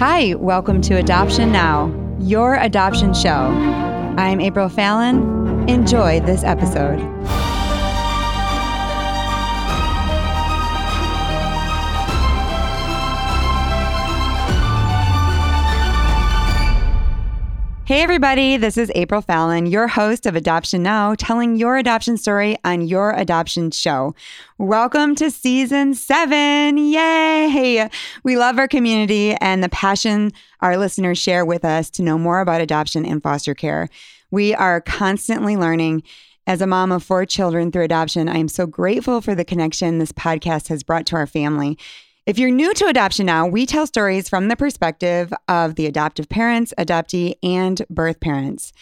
Hi, welcome to Adoption Now, your adoption show. I'm April Fallon. Enjoy this episode. Hey everybody, this is April Fallon, your host of Adoption Now, telling your adoption story on your adoption show. Welcome to season 7. Yay! We love our community and the passion our listeners share with us to know more about adoption and foster care. We are constantly learning. As a mom of 4 children through adoption, I am so grateful for the connection this podcast has brought to our family. If you're new to Adoption Now, we tell stories from the perspective of the adoptive parents, adoptee, and birth parents.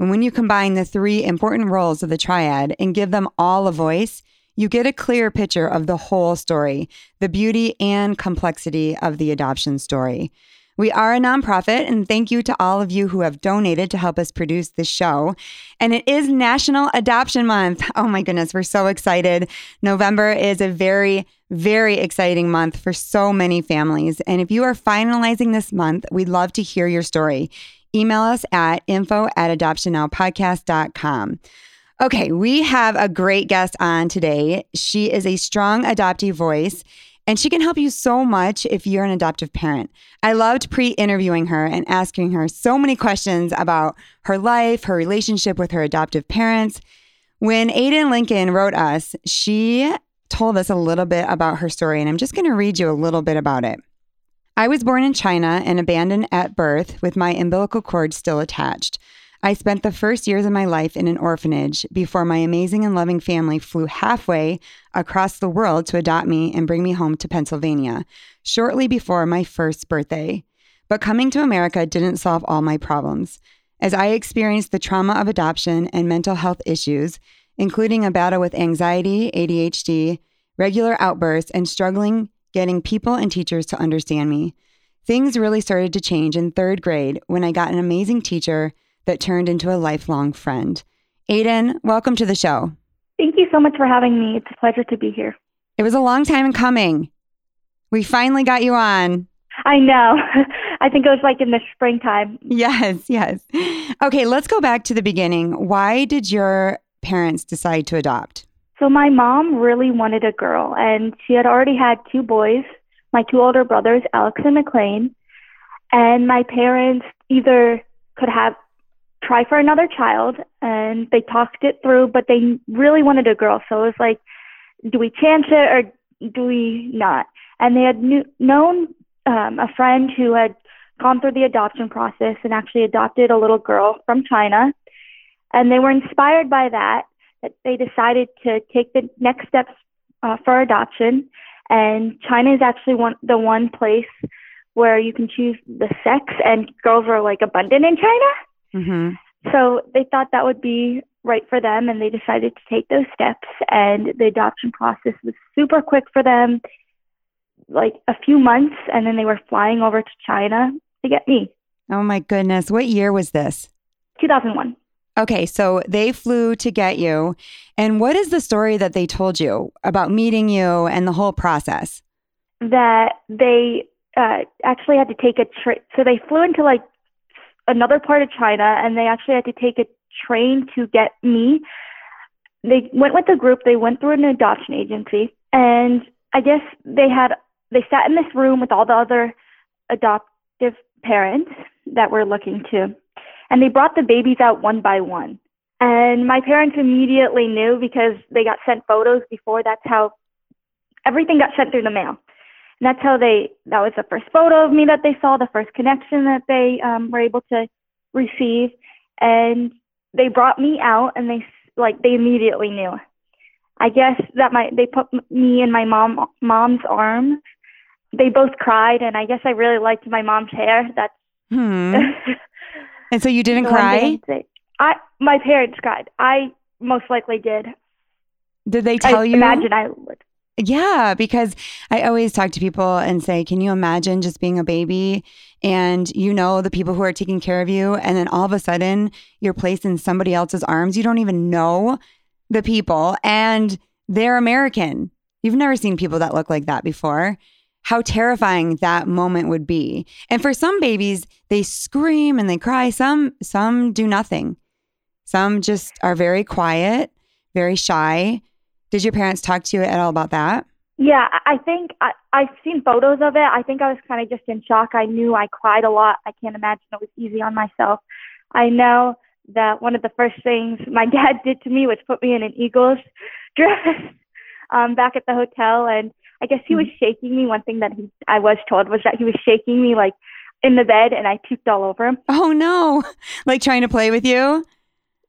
And when you combine the 3 important roles of the triad and give them all a voice, you get a clear picture of the whole story, the beauty and complexity of the adoption story. We are a nonprofit, and thank you to all of you who have donated to help us produce this show. And it is National Adoption Month. Oh my goodness, we're so excited. November is a very exciting month for so many families. And if you are finalizing this month, we'd love to hear your story. Email us at info@adoptionnowpodcast.com. Okay, we have a great guest on today. She is a strong adoptee voice, and she can help you so much if you're an adoptive parent. I loved pre-interviewing her and asking her so many questions about her life, her relationship with her adoptive parents. When Aiden Lincoln wrote us, she told us a little bit about her story, and I'm just going to read you a little bit about it. I was born in China and abandoned at birth with my umbilical cord still attached. I spent the first years of my life in an orphanage before my amazing and loving family flew halfway across the world to adopt me and bring me home to Pennsylvania, shortly before my first birthday. But coming to America didn't solve all my problems. As I experienced the trauma of adoption and mental health issues, including a battle with anxiety, ADHD, regular outbursts, and struggling getting people and teachers to understand me, things really started to change in 3rd grade when I got an amazing teacher that turned into a lifelong friend. Aiden, welcome to the show. Thank you so much for having me. It's a pleasure to be here. It was a long time in coming. We finally got you on. I know. I think it was like in the springtime. Yes. Okay, let's go back to the beginning. Why did your parents decide to adopt? So my mom really wanted a girl, and she had already had 2 boys, my 2 older brothers, Alex and McClain, and my parents either could try for another child, and they talked it through, but they really wanted a girl. So it was like, do we chance it or do we not? And they had known a friend who had gone through the adoption process and actually adopted a little girl from China. And they were inspired by that they decided to take the next steps for adoption. And China is actually the one place where you can choose the sex, and girls are like abundant in China. Mm-hmm. So they thought that would be right for them, and they decided to take those steps, and the adoption process was super quick for them, like a few months, and then they were flying over to China to get me. Oh my goodness. What year was this? 2001. Okay, so they flew to get you. And what is the story that they told you about meeting you and the whole process? That they actually had to take a trip. So they flew into like another part of China, and they actually had to take a train to get me. They went with the group. They went through an adoption agency, and I guess they sat in this room with all the other adoptive parents that were looking to, and they brought the babies out one by one. And my parents immediately knew because they got sent photos before. That's how everything got sent through the mail. And that's how that was the first photo of me that they saw, the first connection that they were able to receive. And they brought me out, and they immediately knew. I guess that they put me in my mom's arms. They both cried, and I guess I really liked my mom's hair. And so you didn't cry? My parents cried. I most likely did. Did they tell you? I imagine I would. Yeah, because I always talk to people and say, can you imagine just being a baby and you know the people who are taking care of you, and then all of a sudden you're placed in somebody else's arms. You don't even know the people, and they're American. You've never seen people that look like that before. how terrifying that moment would be. And for some babies, they scream and they cry. Some do nothing. Some just are very quiet, very shy. Did your parents talk to you at all about that? Yeah, I think I've seen photos of it. I think I was kind of just in shock. I knew I cried a lot. I can't imagine it was easy on myself. I know that one of the first things my dad did to me was put me in an Eagles dress back at the hotel. And I guess he was shaking me. One thing that I was told was that he was shaking me like in the bed, and I puked all over him. Oh, no. Like trying to play with you?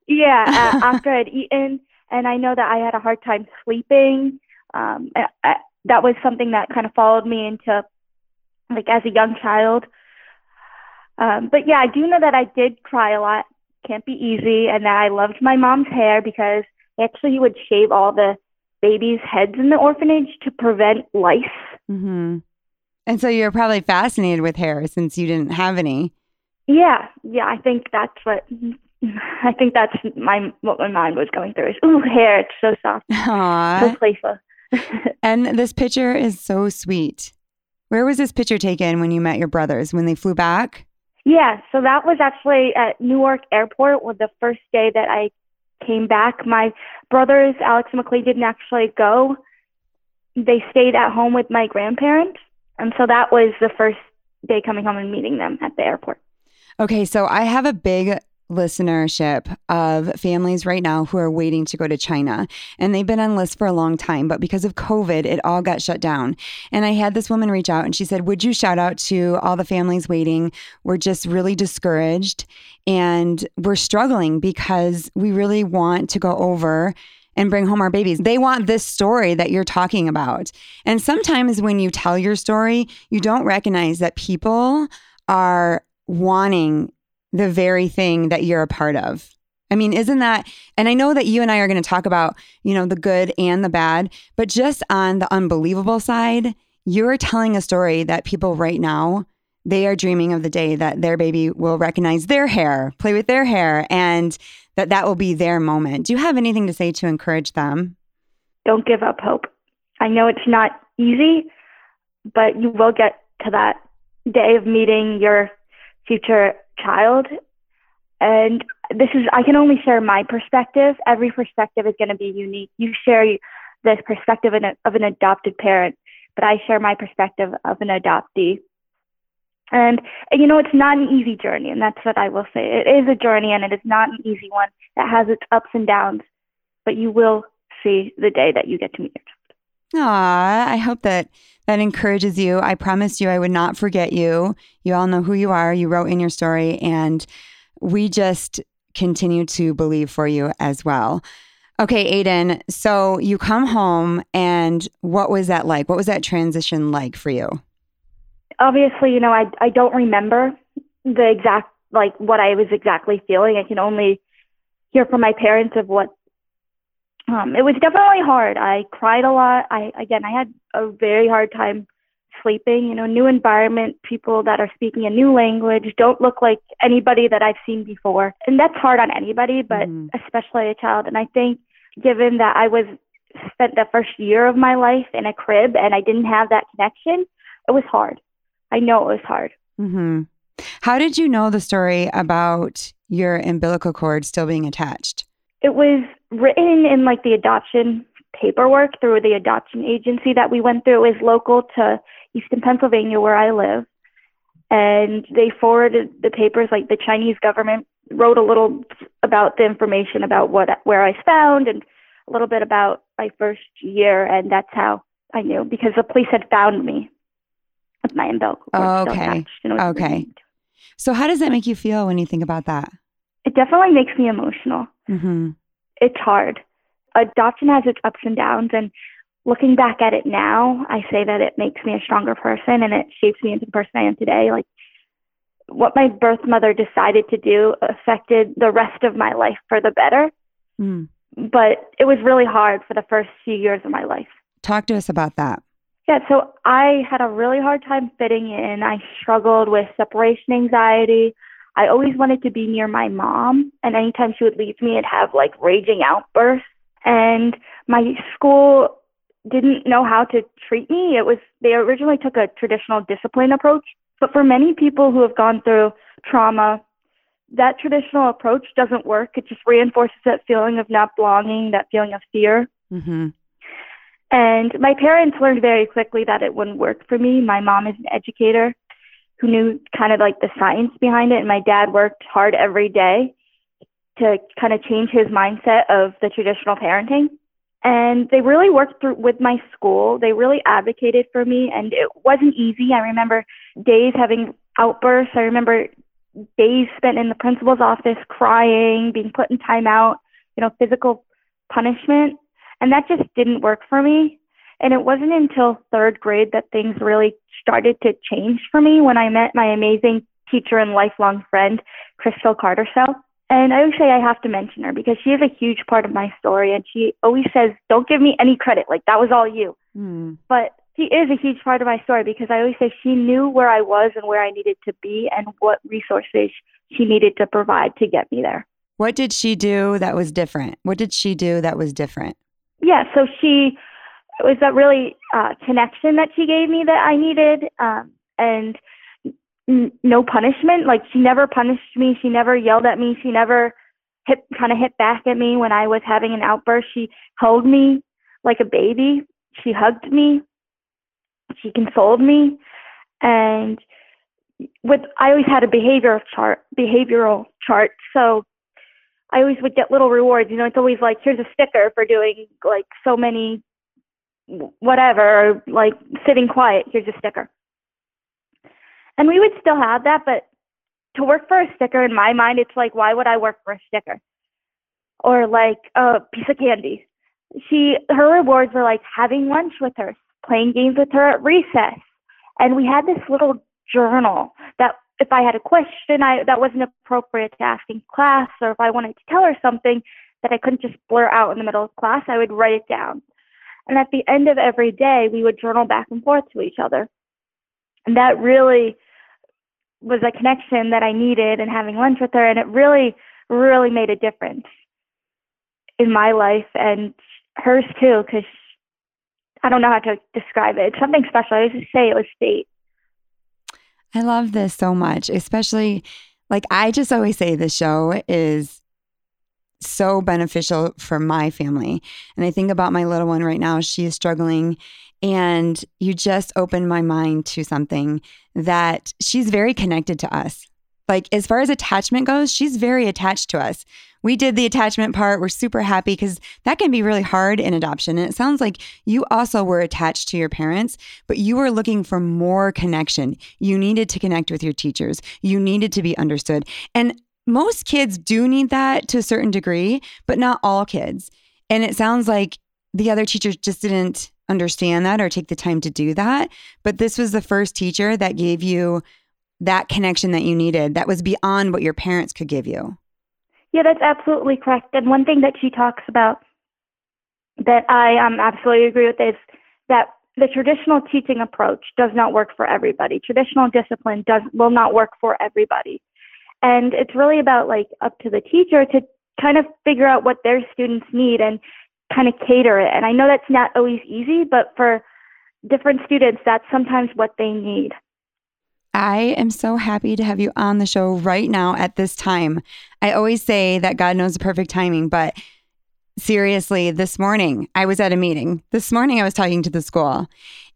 Yeah, after I'd eaten. And I know that I had a hard time sleeping. That was something that kind of followed me into like as a young child. But yeah, I do know that I did cry a lot. Can't be easy. And that I loved my mom's hair because actually he would shave all the babies' heads in the orphanage to prevent lice. Mm-hmm. And so you're probably fascinated with hair since you didn't have any. Yeah. I think that's what my mind was going through is, ooh, hair, it's so soft. Aww. So playful. And this picture is so sweet. Where was this picture taken when you met your brothers, when they flew back? Yeah, so that was actually at Newark Airport was the first day that I came back. My brothers, Alex and McClain, didn't actually go. They stayed at home with my grandparents. And so that was the first day coming home and meeting them at the airport. Okay, so I have a big listenership of families right now who are waiting to go to China. And they've been on lists for a long time, but because of COVID, it all got shut down. And I had this woman reach out and she said, would you shout out to all the families waiting? We're just really discouraged and we're struggling because we really want to go over and bring home our babies. They want this story that you're talking about. And sometimes when you tell your story, you don't recognize that people are wanting the very thing that you're a part of. I mean, isn't that, and I know that you and I are going to talk about, you know, the good and the bad, but just on the unbelievable side, you're telling a story that people right now, they are dreaming of the day that their baby will recognize their hair, play with their hair, and that will be their moment. Do you have anything to say to encourage them? Don't give up hope. I know it's not easy, but you will get to that day of meeting your future child. And this is, I can only share my perspective. Every perspective is going to be unique. You share the perspective of an adopted parent, but I share my perspective of an adoptee. And, you know, it's not an easy journey. And that's what I will say. It is a journey and it is not an easy one. It has its ups and downs, but you will see the day that you get to meet your child. Aw, I hope that encourages you. I promised you I would not forget you. You all know who you are. You wrote in your story, and we just continue to believe for you as well. Okay, Aiden, so you come home, and what was that like? What was that transition like for you? Obviously, you know, I don't remember the exact, like, what I was exactly feeling. I can only hear from my parents of what. It was definitely hard. I cried a lot. I had a very hard time sleeping. You know, new environment, people that are speaking a new language don't look like anybody that I've seen before. And that's hard on anybody, but especially a child. And I think given that I spent the first year of my life in a crib and I didn't have that connection, it was hard. I know it was hard. Mm-hmm. How did you know the story about your umbilical cord still being attached? It was written in like the adoption paperwork through the adoption agency that we went through. It was local to Easton, Pennsylvania, where I live. And they forwarded the papers, like the Chinese government wrote a little about the information about where I was found and a little bit about my first year. And that's how I knew because the police had found me with my umbilical cord still attached. Okay. So how does that make you feel when you think about that? It definitely makes me emotional. Mm-hmm. It's hard. Adoption has its ups and downs, and looking back at it now, I say that it makes me a stronger person, and it shapes me into the person I am today. Like, what my birth mother decided to do affected the rest of my life for the better, but it was really hard for the first few years of my life. Talk to us about that. Yeah, so I had a really hard time fitting in. I struggled with separation anxiety. I always wanted to be near my mom, and anytime she would leave me, I'd have like raging outbursts. And my school didn't know how to treat me. It was, they originally took a traditional discipline approach, but for many people who have gone through trauma, that traditional approach doesn't work. It just reinforces that feeling of not belonging, that feeling of fear. Mm-hmm. And my parents learned very quickly that it wouldn't work for me. My mom is an educator who knew kind of like the science behind it. And my dad worked hard every day to kind of change his mindset of the traditional parenting. And they really worked through with my school. They really advocated for me, and it wasn't easy. I remember days having outbursts. I remember days spent in the principal's office crying, being put in timeout, you know, physical punishment. And that just didn't work for me. And it wasn't until third grade that things really started to change for me when I met my amazing teacher and lifelong friend, Crystal Carter-Sell. And I always say I have to mention her because she is a huge part of my story. And she always says, don't give me any credit. Like, that was all you. Mm. But she is a huge part of my story because I always say she knew where I was and where I needed to be and what resources she needed to provide to get me there. What did she do that was different? Yeah, so she, it was that really connection that she gave me that I needed, and no punishment. Like, she never punished me. She never yelled at me. She never hit back at me when I was having an outburst. She held me like a baby. She hugged me. She consoled me. And with, I always had a behavioral chart. So I always would get little rewards. You know, it's always like, here's a sticker for doing like so many, whatever, like sitting quiet, here's a sticker. And we would still have that, but to work for a sticker, in my mind, it's like, why would I work for a sticker? Or like a piece of candy. Her rewards were like having lunch with her, playing games with her at recess. And we had this little journal that if I had a question that wasn't appropriate to ask in class, or if I wanted to tell her something that I couldn't just blurt out in the middle of class, I would write it down. And at the end of every day, we would journal back and forth to each other. And that really was a connection that I needed, and having lunch with her. And it really, really made a difference in my life and hers too, because I don't know how to describe it. It's something special. I used to say it was state. I love this so much, especially like I just always say this show is so beneficial for my family. And I think about my little one right now. She is struggling, and you just opened my mind to something that she's very connected to us. Like, as far as attachment goes, she's very attached to us. We did the attachment part. We're super happy because that can be really hard in adoption. And it sounds like you also were attached to your parents, but you were looking for more connection. You needed to connect with your teachers. You needed to be understood. And most kids do need that to a certain degree, but not all kids. And it sounds like the other teachers just didn't understand that or take the time to do that. But this was the first teacher that gave you that connection that you needed that was beyond what your parents could give you. Yeah, that's absolutely correct. And one thing that she talks about that I absolutely agree with is that the traditional teaching approach does not work for everybody. Traditional discipline will not work for everybody. And it's really about like up to the teacher to kind of figure out what their students need and kind of cater it. And I know that's not always easy, but for different students, that's sometimes what they need. I am so happy to have you on the show right now at this time. I always say that God knows the perfect timing, but seriously, this morning I was at a meeting. This morning I was talking to the school,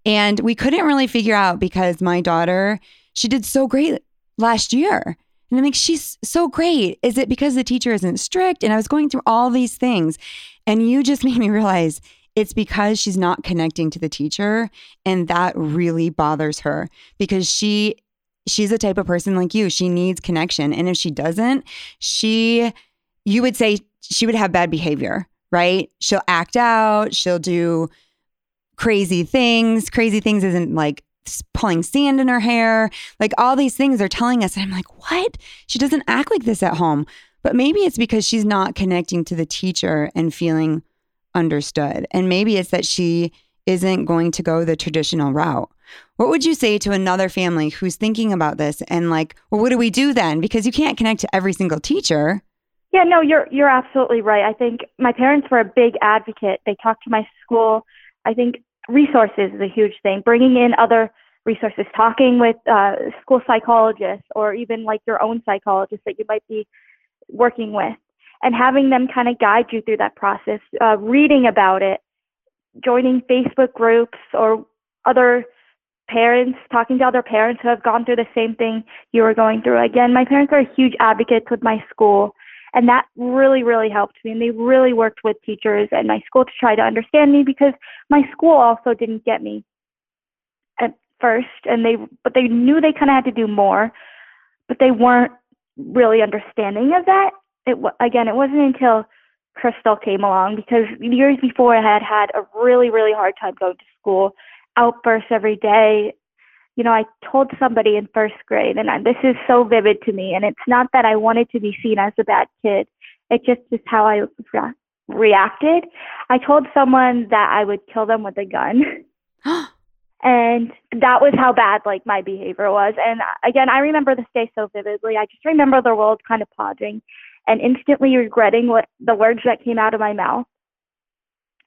and we couldn't really figure out because my daughter, she did so great last year. And I'm like, she's so great. Is it because the teacher isn't strict? And I was going through all these things, and you just made me realize it's because she's not connecting to the teacher, and that really bothers her because she's the type of person like you. She needs connection. And if she doesn't, you would say she would have bad behavior, right? She'll act out. She'll do crazy things. Crazy things isn't like pulling sand in her hair. Like, all these things are telling us. And I'm like, what? She doesn't act like this at home. But maybe it's because she's not connecting to the teacher and feeling understood. And maybe it's that she isn't going to go the traditional route. What would you say to another family who's thinking about this and like, well, what do we do then? Because you can't connect to every single teacher. Yeah, no, you're absolutely right. I think my parents were a big advocate. They talked to my school. I think resources is a huge thing, bringing in other resources, talking with school psychologists or even like your own psychologist that you might be working with, and having them kind of guide you through that process, reading about it, joining Facebook groups or other parents, talking to other parents who have gone through the same thing you were going through. Again, my parents are huge advocates with my school, and that really, really helped me. And they really worked with teachers and my school to try to understand me, because my school also didn't get me at first, and they knew they kind of had to do more, but they weren't really understanding of that. It wasn't until Crystal came along, because years before I had a really, really hard time going to school, outbursts every day. You know, I told somebody in first grade, and this is so vivid to me, and it's not that I wanted to be seen as a bad kid. It just is how I reacted. I told someone that I would kill them with a gun. And that was how bad, like, my behavior was. And again, I remember this day so vividly. I just remember the world kind of pausing and instantly regretting what the words that came out of my mouth.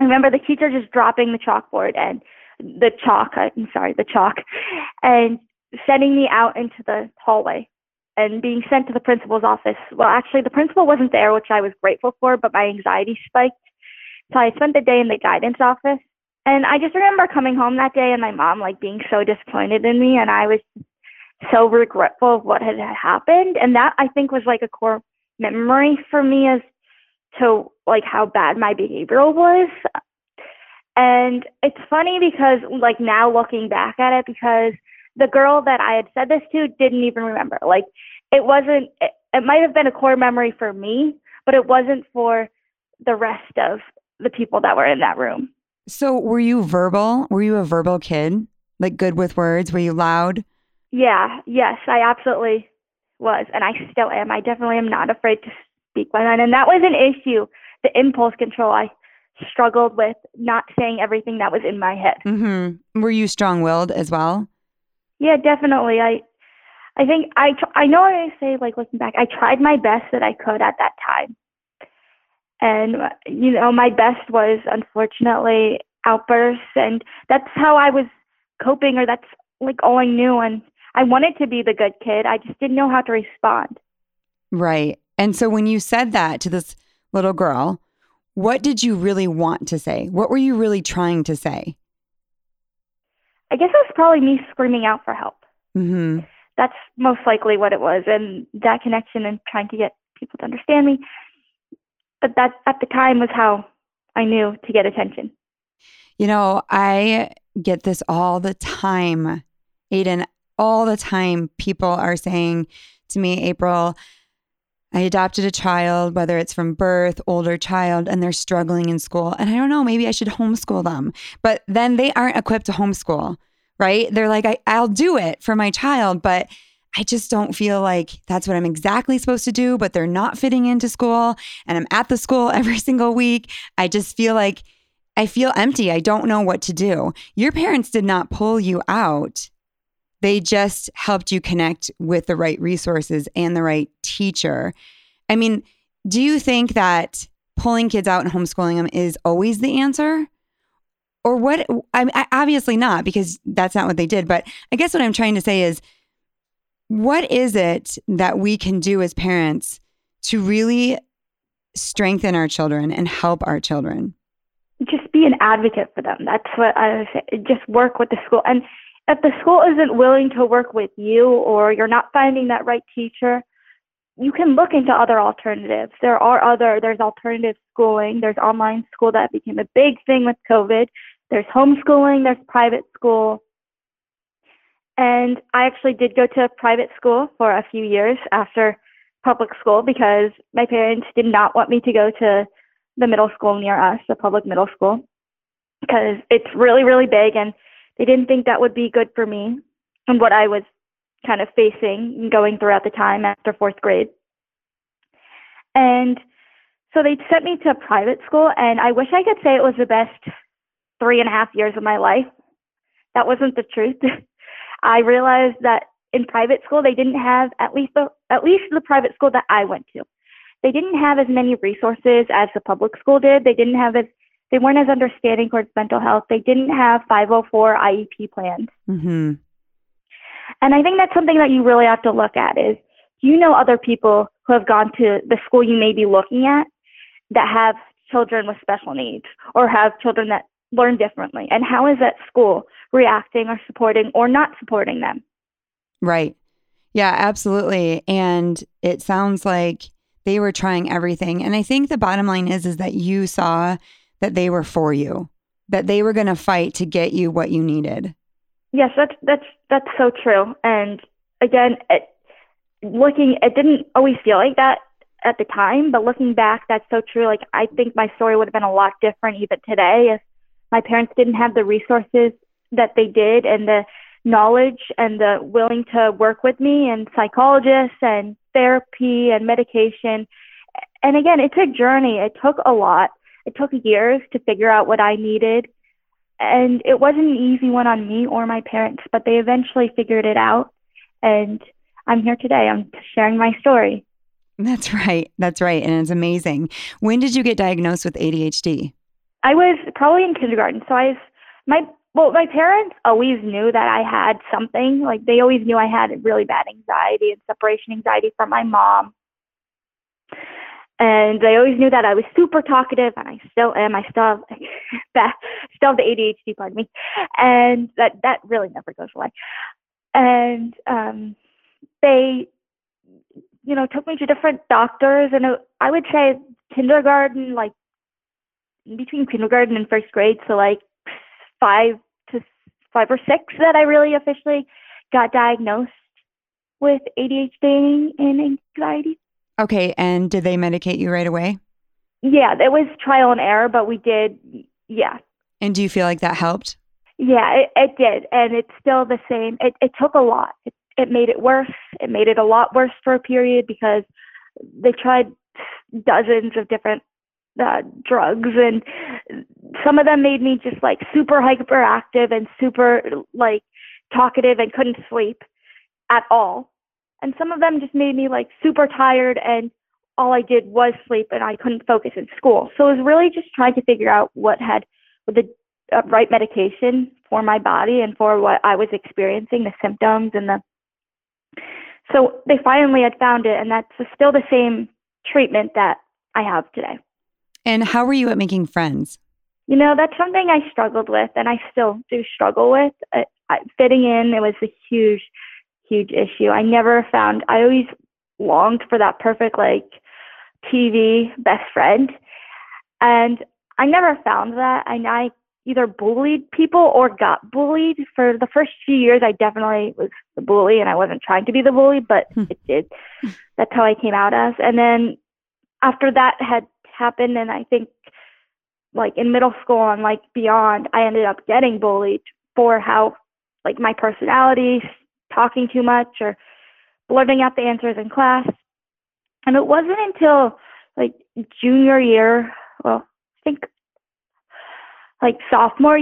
I remember the teacher just dropping the chalkboard and the chalk, and sending me out into the hallway and being sent to the principal's office. Well, actually, the principal wasn't there, which I was grateful for, but my anxiety spiked. So I spent the day in the guidance office. And I just remember coming home that day and my mom, like, being so disappointed in me. And I was so regretful of what had happened. And that, I think, was like a core memory for me as to, like, how bad my behavioral was. And it's funny because, like, now looking back at it, because the girl that I had said this to didn't even remember. Like, it might have been a core memory for me, but it wasn't for the rest of the people that were in that room. So were you verbal? Were you a verbal kid? Like, good with words? Were you loud? Yeah. Yes, I absolutely was. And I still am. I definitely am not afraid to speak my mind. And that was an issue. The impulse control I struggled with, not saying everything that was in my head. Mm-hmm. Were you strong-willed as well? Yeah, definitely. I think I know I say, like, looking back, I tried my best that I could at that time. And, you know, my best was, unfortunately, outbursts. And that's how I was coping, or that's, like, all I knew. And I wanted to be the good kid. I just didn't know how to respond. Right. And so when you said that to this little girl, what did you really want to say? What were you really trying to say? I guess it was probably me screaming out for help. Mm-hmm. That's most likely what it was. And that connection and trying to get people to understand me. But that, at the time, was how I knew to get attention. You know, I get this all the time, Aiden. All the time, people are saying to me, April, I adopted a child, whether it's from birth, older child, and they're struggling in school. And I don't know, maybe I should homeschool them. But then they aren't equipped to homeschool, right? They're like, I'll do it for my child, but I just don't feel like that's what I'm exactly supposed to do, but they're not fitting into school, and I'm at the school every single week. I just feel like I feel empty. I don't know what to do. Your parents did not pull you out. They just helped you connect with the right resources and the right teacher. I mean, do you think that pulling kids out and homeschooling them is always the answer? Or what? I obviously not, because that's not what they did. But I guess what I'm trying to say is, what is it that we can do as parents to really strengthen our children and help our children? Just be an advocate for them. That's what I would say. Just work with the school. And if the school isn't willing to work with you, or you're not finding that right teacher, you can look into other alternatives. There's alternative schooling. There's online school that became a big thing with COVID. There's homeschooling. There's private school. And I actually did go to a private school for a few years after public school, because my parents did not want me to go to the middle school near us, the public middle school, because it's really, really big, and they didn't think that would be good for me and what I was kind of facing and going through at the time after fourth grade. And so they sent me to a private school, and I wish I could say it was the best 3.5 years of my life. That wasn't the truth. I realized that in private school, they didn't have, at least the private school that I went to, they didn't have as many resources as the public school did. They didn't have as They weren't as understanding towards mental health. They didn't have 504 IEP plans. Mm-hmm. And I think that's something that you really have to look at is, do you know other people who have gone to the school you may be looking at that have children with special needs or have children that learn differently? And how is that school reacting or supporting or not supporting them? Right. Yeah, absolutely. And it sounds like they were trying everything. And I think the bottom line is that you saw that they were for you, that they were going to fight to get you what you needed. Yes, that's so true. And again, it didn't always feel like that at the time, but looking back, that's so true. Like, I think my story would have been a lot different even today if my parents didn't have the resources that they did and the knowledge and the willing to work with me and psychologists and therapy and medication. And again, it's a journey. It took a lot. It took years to figure out what I needed. And it wasn't an easy one on me or my parents, but they eventually figured it out. And I'm here today. I'm sharing my story. That's right. That's right. And it's amazing. When did you get diagnosed with ADHD? I was probably in kindergarten. So my parents always knew that I had something. Like, they always knew I had really bad anxiety and separation anxiety from my mom. And they always knew that I was super talkative, and I still am. I still have the ADHD, pardon me. And that really never goes away. And they, took me to different doctors. And I would say kindergarten, like in between kindergarten and first grade, so like five or six, that I really officially got diagnosed with ADHD and anxiety. Okay. And did they medicate you right away? Yeah, it was trial and error, but we did. Yeah. And do you feel like that helped? Yeah, it did. And it's still the same. It took a lot. It made it worse. It made it a lot worse for a period because they tried dozens of different drugs, and some of them made me just like super hyperactive and super like talkative and couldn't sleep at all. And some of them just made me like super tired, and all I did was sleep, and I couldn't focus in school. So it was really just trying to figure out what had the right medication for my body and for what I was experiencing, the symptoms and the. So they finally had found it, and that's still the same treatment that I have today. And how were you at making friends? That's something I struggled with, and I still do struggle with. Fitting in, it was a huge issue. I always longed for that perfect like TV best friend, and I never found that. And I either bullied people or got bullied. For the first few years, I definitely was the bully, and I wasn't trying to be the bully, but it did. That's how I came out as. And then after that had happened, and I think like in middle school and like beyond, I ended up getting bullied for how like my personality, talking too much or blurting out the answers in class. And it wasn't until like junior year, sophomore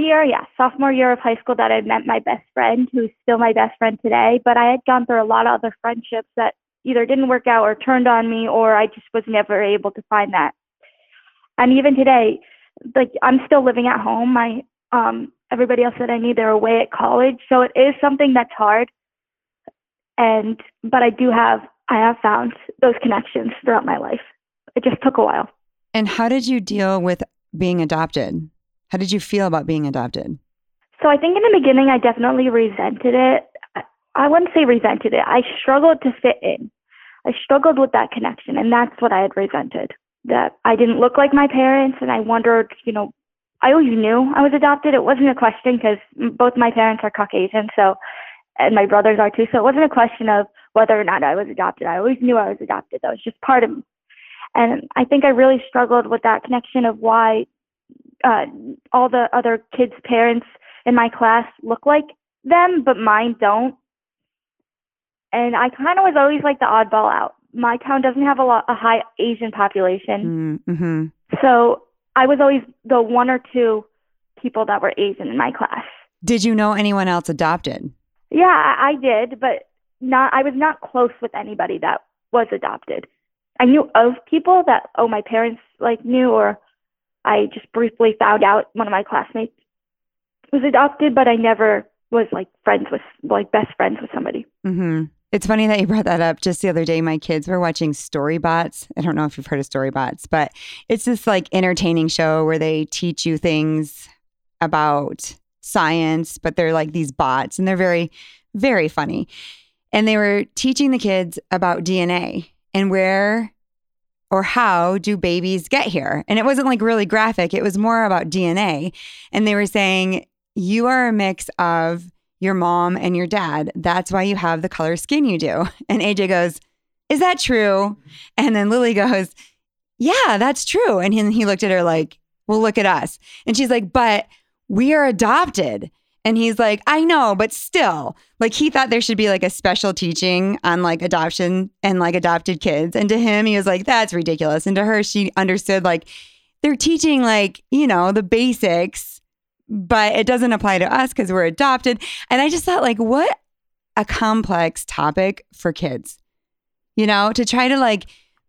year of high school, that I met my best friend, who's still my best friend today. But I had gone through a lot of other friendships that either didn't work out or turned on me, or I just was never able to find that. And even today, like, I'm still living at home. My everybody else that I knew, they're away at college. So it is something that's hard. But I have found those connections throughout my life. It just took a while. And how did you deal with being adopted? How did you feel about being adopted? So I think in the beginning, I definitely resented it. I wouldn't say resented it. I struggled to fit in. I struggled with that connection. And that's what I had resented, that I didn't look like my parents. And I wondered, I always knew I was adopted. It wasn't a question because both my parents are Caucasian, and my brothers are too. So it wasn't a question of whether or not I was adopted. I always knew I was adopted. That was just part of me. And I think I really struggled with that connection of why all the other kids' parents in my class look like them, but mine don't. And I kind of was always like the oddball out. My town doesn't have a high Asian population. Mm-hmm. So I was always the one or two people that were Asian in my class. Did you know anyone else adopted? Yeah, I did, but I was not close with anybody that was adopted. I knew of people that, my parents like knew, or I just briefly found out one of my classmates was adopted, but I never was best friends with somebody. Mm-hmm. It's funny that you brought that up. Just the other day, my kids were watching Storybots. I don't know if you've heard of Storybots, but it's this entertaining show where they teach you things about science, but they're like these bots and they're very, very funny. And they were teaching the kids about DNA and where or how do babies get here? And it wasn't really graphic. It was more about DNA. And they were saying, you are a mix of your mom and your dad. That's why you have the color skin you do. And AJ goes, is that true? And then Lily goes, yeah, that's true. And he looked at her well, look at us. And she's like, but we are adopted. And he's like, I know, but still, he thought there should be a special teaching on adoption and adopted kids. And to him, he was like, that's ridiculous. And to her, she understood they're teaching the basics, but it doesn't apply to us because we're adopted. And I just thought, what a complex topic for kids, to try to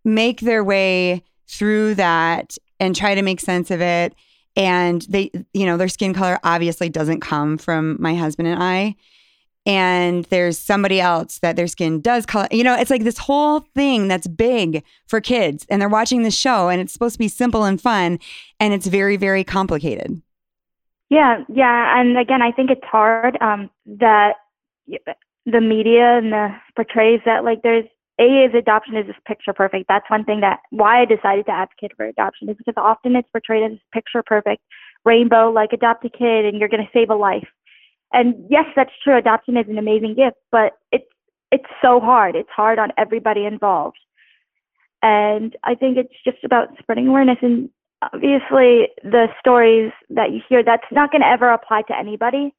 make their way through that and try to make sense of it. And they, their skin color obviously doesn't come from my husband and I. And there's somebody else that their skin does color. It's this whole thing that's big for kids. And they're watching this show and it's supposed to be simple and fun. And it's very, very complicated. Yeah. And again, I think it's hard that the media and the portrays that adoption is this picture perfect. That's one thing why I decided to advocate for adoption is because often it's portrayed as this picture perfect rainbow, adopt a kid and you're going to save a life. And yes, that's true. Adoption is an amazing gift, but it's so hard. It's hard on everybody involved. And I think it's just about spreading awareness and obviously, the stories that you hear, that's not going to ever apply to anybody.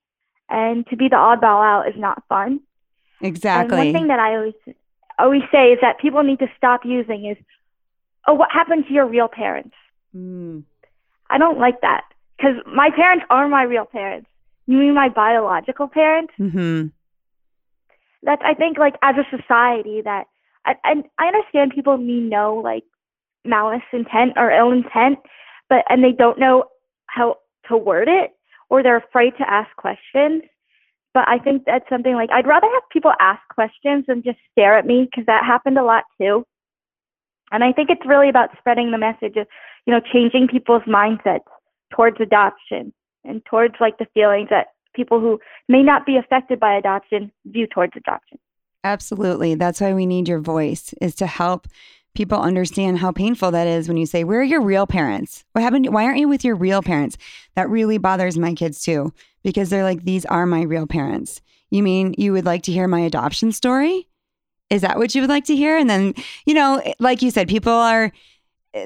And to be the oddball out is not fun. Exactly. And one thing that I always say is that people need to stop using is, oh, what happened to your real parents? Mm. I don't like that because my parents are my real parents. You mean my biological parents? Mm-hmm. That's, I think, as a society that, and I understand people mean no, malice intent or ill intent, and they don't know how to word it or they're afraid to ask questions. But I think that's something I'd rather have people ask questions than just stare at me because that happened a lot too. And I think it's really about spreading the message of, changing people's mindsets towards adoption and towards the feelings that people who may not be affected by adoption view towards adoption. Absolutely. That's why we need your voice is to help people understand how painful that is when you say, where are your real parents? What happened? Why aren't you with your real parents? That really bothers my kids too, because they're these are my real parents. You mean you would like to hear my adoption story? Is that what you would like to hear? And then, like you said, people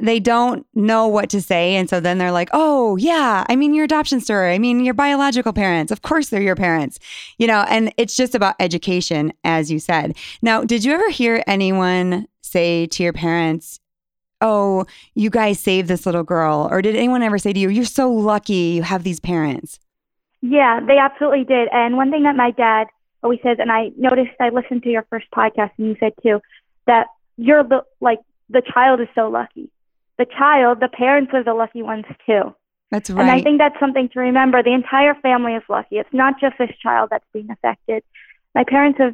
they don't know what to say. And so then they're like, oh yeah, I mean your adoption story. I mean your biological parents. Of course they're your parents, and it's just about education, as you said. Now, did you ever hear anyone say to your parents, oh, you guys saved this little girl? Or did anyone ever say to you, you're so lucky you have these parents? Yeah, they absolutely did. And one thing that my dad always says, and I noticed I listened to your first podcast and you said too, that you're the child is so lucky. The parents are the lucky ones too. That's right. And I think that's something to remember. The entire family is lucky. It's not just this child that's being affected. My parents have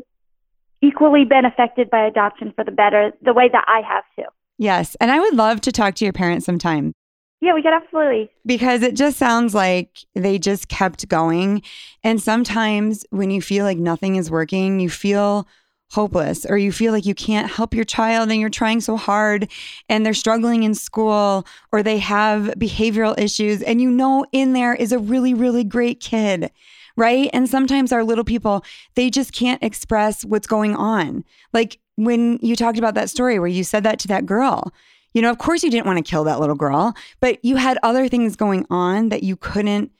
equally been affected by adoption for the better, the way that I have too. Yes. And I would love to talk to your parents sometime. Yeah, we could absolutely. Because it just sounds like they just kept going. And sometimes when you feel like nothing is working, you feel hopeless or you feel like you can't help your child and you're trying so hard and they're struggling in school or they have behavioral issues and in there is a really, really great kid. Right? And sometimes our little people, they just can't express what's going on. Like when you talked about that story where you said that to that girl, of course you didn't want to kill that little girl, but you had other things going on that you couldn't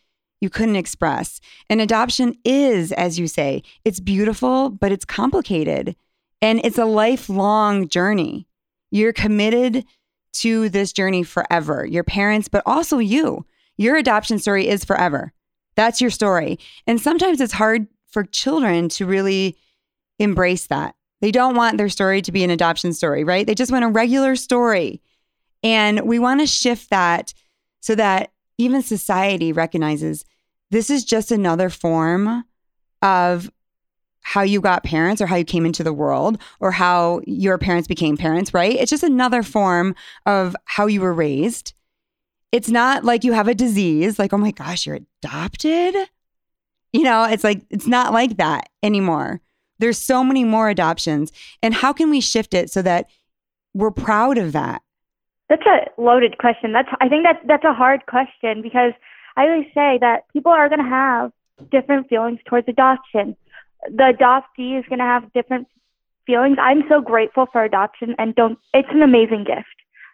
express. And adoption is, as you say, it's beautiful, but it's complicated. And it's a lifelong journey. You're committed to this journey forever, your parents, but also you. Your adoption story is forever. That's your story. And sometimes it's hard for children to really embrace that. They don't want their story to be an adoption story, right? They just want a regular story. And we want to shift that so that even society recognizes this is just another form of how you got parents or how you came into the world or how your parents became parents, right? It's just another form of how you were raised. It's not like you have a disease, like, oh my gosh, you're adopted. You know, it's like, it's not like that anymore. There's so many more adoptions. And how can we shift it so that we're proud of that? That's a loaded question. I think that's a hard question, because I always say that people are going to have different feelings towards adoption. The adoptee is going to have different feelings. I'm so grateful for adoption, and it's an amazing gift.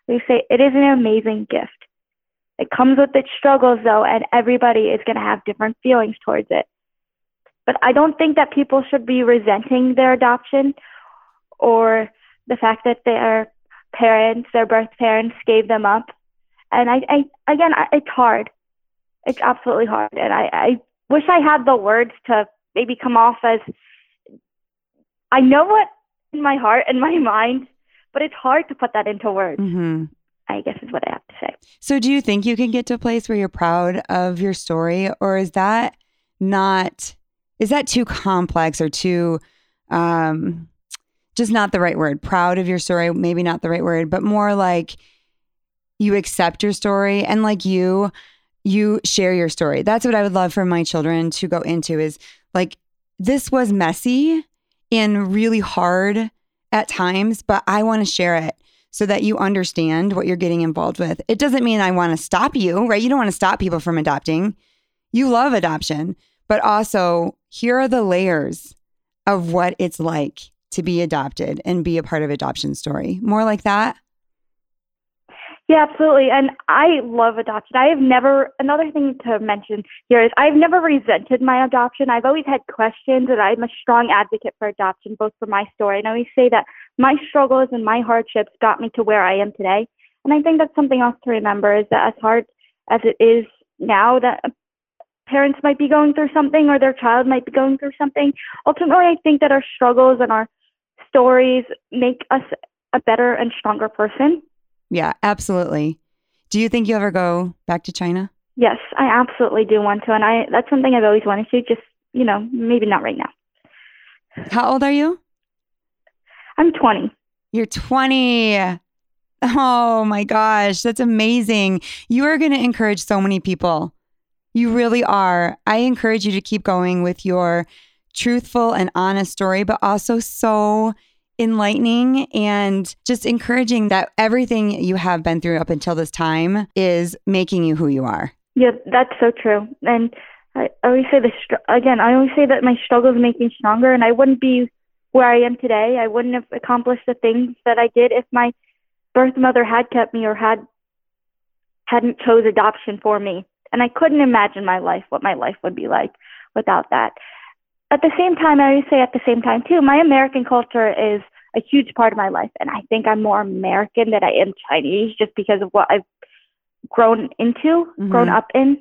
They say it is an amazing gift. It comes with its struggles, though, and everybody is going to have different feelings towards it. But I don't think that people should be resenting their adoption or the fact that their parents, their birth parents, gave them up. And I it's hard. It's absolutely hard. And I wish I had the words to maybe come off as, I know what in my heart and my mind, but it's hard to put that into words. Mm-hmm. I guess is what I have to say. So do you think you can get to a place where you're proud of your story, or is that too complex or too, just not the right word? Proud of your story, maybe not the right word, but more like you accept your story and like you share your story. That's what I would love for my children to go into, is like, this was messy and really hard at times, but I want to share it, so that you understand what you're getting involved with. It doesn't mean I want to stop you, right? You don't want to stop people from adopting. You love adoption, but also here are the layers of what it's like to be adopted and be a part of adoption story. More like that? Yeah, absolutely. And I love adoption. Another thing to mention here is I've never resented my adoption. I've always had questions, and I'm a strong advocate for adoption, both for my story. And I always say that my struggles and my hardships got me to where I am today. And I think that's something else to remember, is that as hard as it is now that parents might be going through something or their child might be going through something, ultimately, I think that our struggles and our stories make us a better and stronger person. Yeah, absolutely. Do you think you'll ever go back to China? Yes, I absolutely do want to. And that's something I've always wanted to, just, you know, maybe not right now. How old are you? I'm 20. You're 20. Oh my gosh, that's amazing. You are going to encourage so many people. You really are. I encourage you to keep going with your truthful and honest story, but also so enlightening and just encouraging that everything you have been through up until this time is making you who you are. Yeah, that's so true. And I always say that my struggles make me stronger, and I wouldn't be where I am today. I wouldn't have accomplished the things that I did if my birth mother had kept me or hadn't chose adoption for me. And I couldn't imagine what my life would be like without that. At the same time, I always say at the same time too, my American culture is a huge part of my life. And I think I'm more American than I am Chinese, just because of what I've grown up in.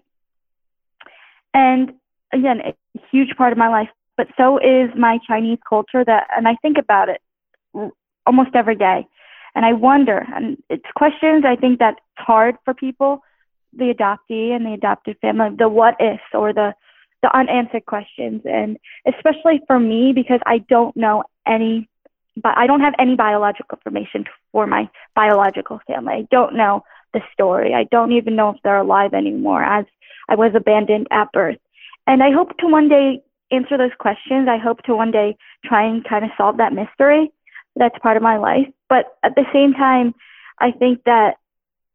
And again, it's a huge part of my life, but so is my Chinese culture, and I think about it almost every day. And I wonder, and it's questions I think that's hard for people, the adoptee and the adopted family, the what ifs or the unanswered questions. And especially for me, because I don't have any biological information for my biological family. I don't know the story. I don't even know if they're alive anymore, as I was abandoned at birth. And I hope to one day answer those questions. I hope to one day try and kind of solve that mystery. That's part of my life. But at the same time, I think that,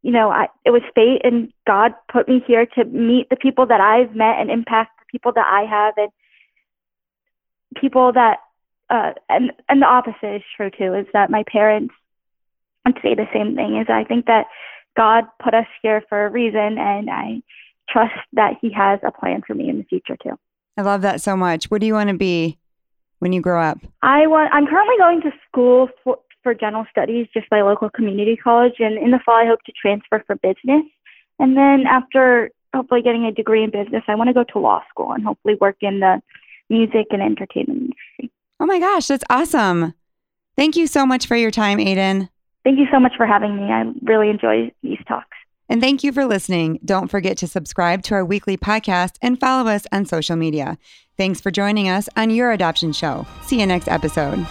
you know, it was fate, and God put me here to meet the people that I've met and impact people that I have, and people that, and the opposite is true too, is that my parents would say the same thing, is I think that God put us here for a reason, and I trust that He has a plan for me in the future too. I love that so much. What do you want to be when you grow up? I'm currently going to school for general studies, just my local community college, and in the fall I hope to transfer for business, and then after hopefully getting a degree in business, I want to go to law school and hopefully work in the music and entertainment industry. Oh my gosh, that's awesome. Thank you so much for your time, Aiden. Thank you so much for having me. I really enjoy these talks. And thank you for listening. Don't forget to subscribe to our weekly podcast and follow us on social media. Thanks for joining us on your adoption show. See you next episode.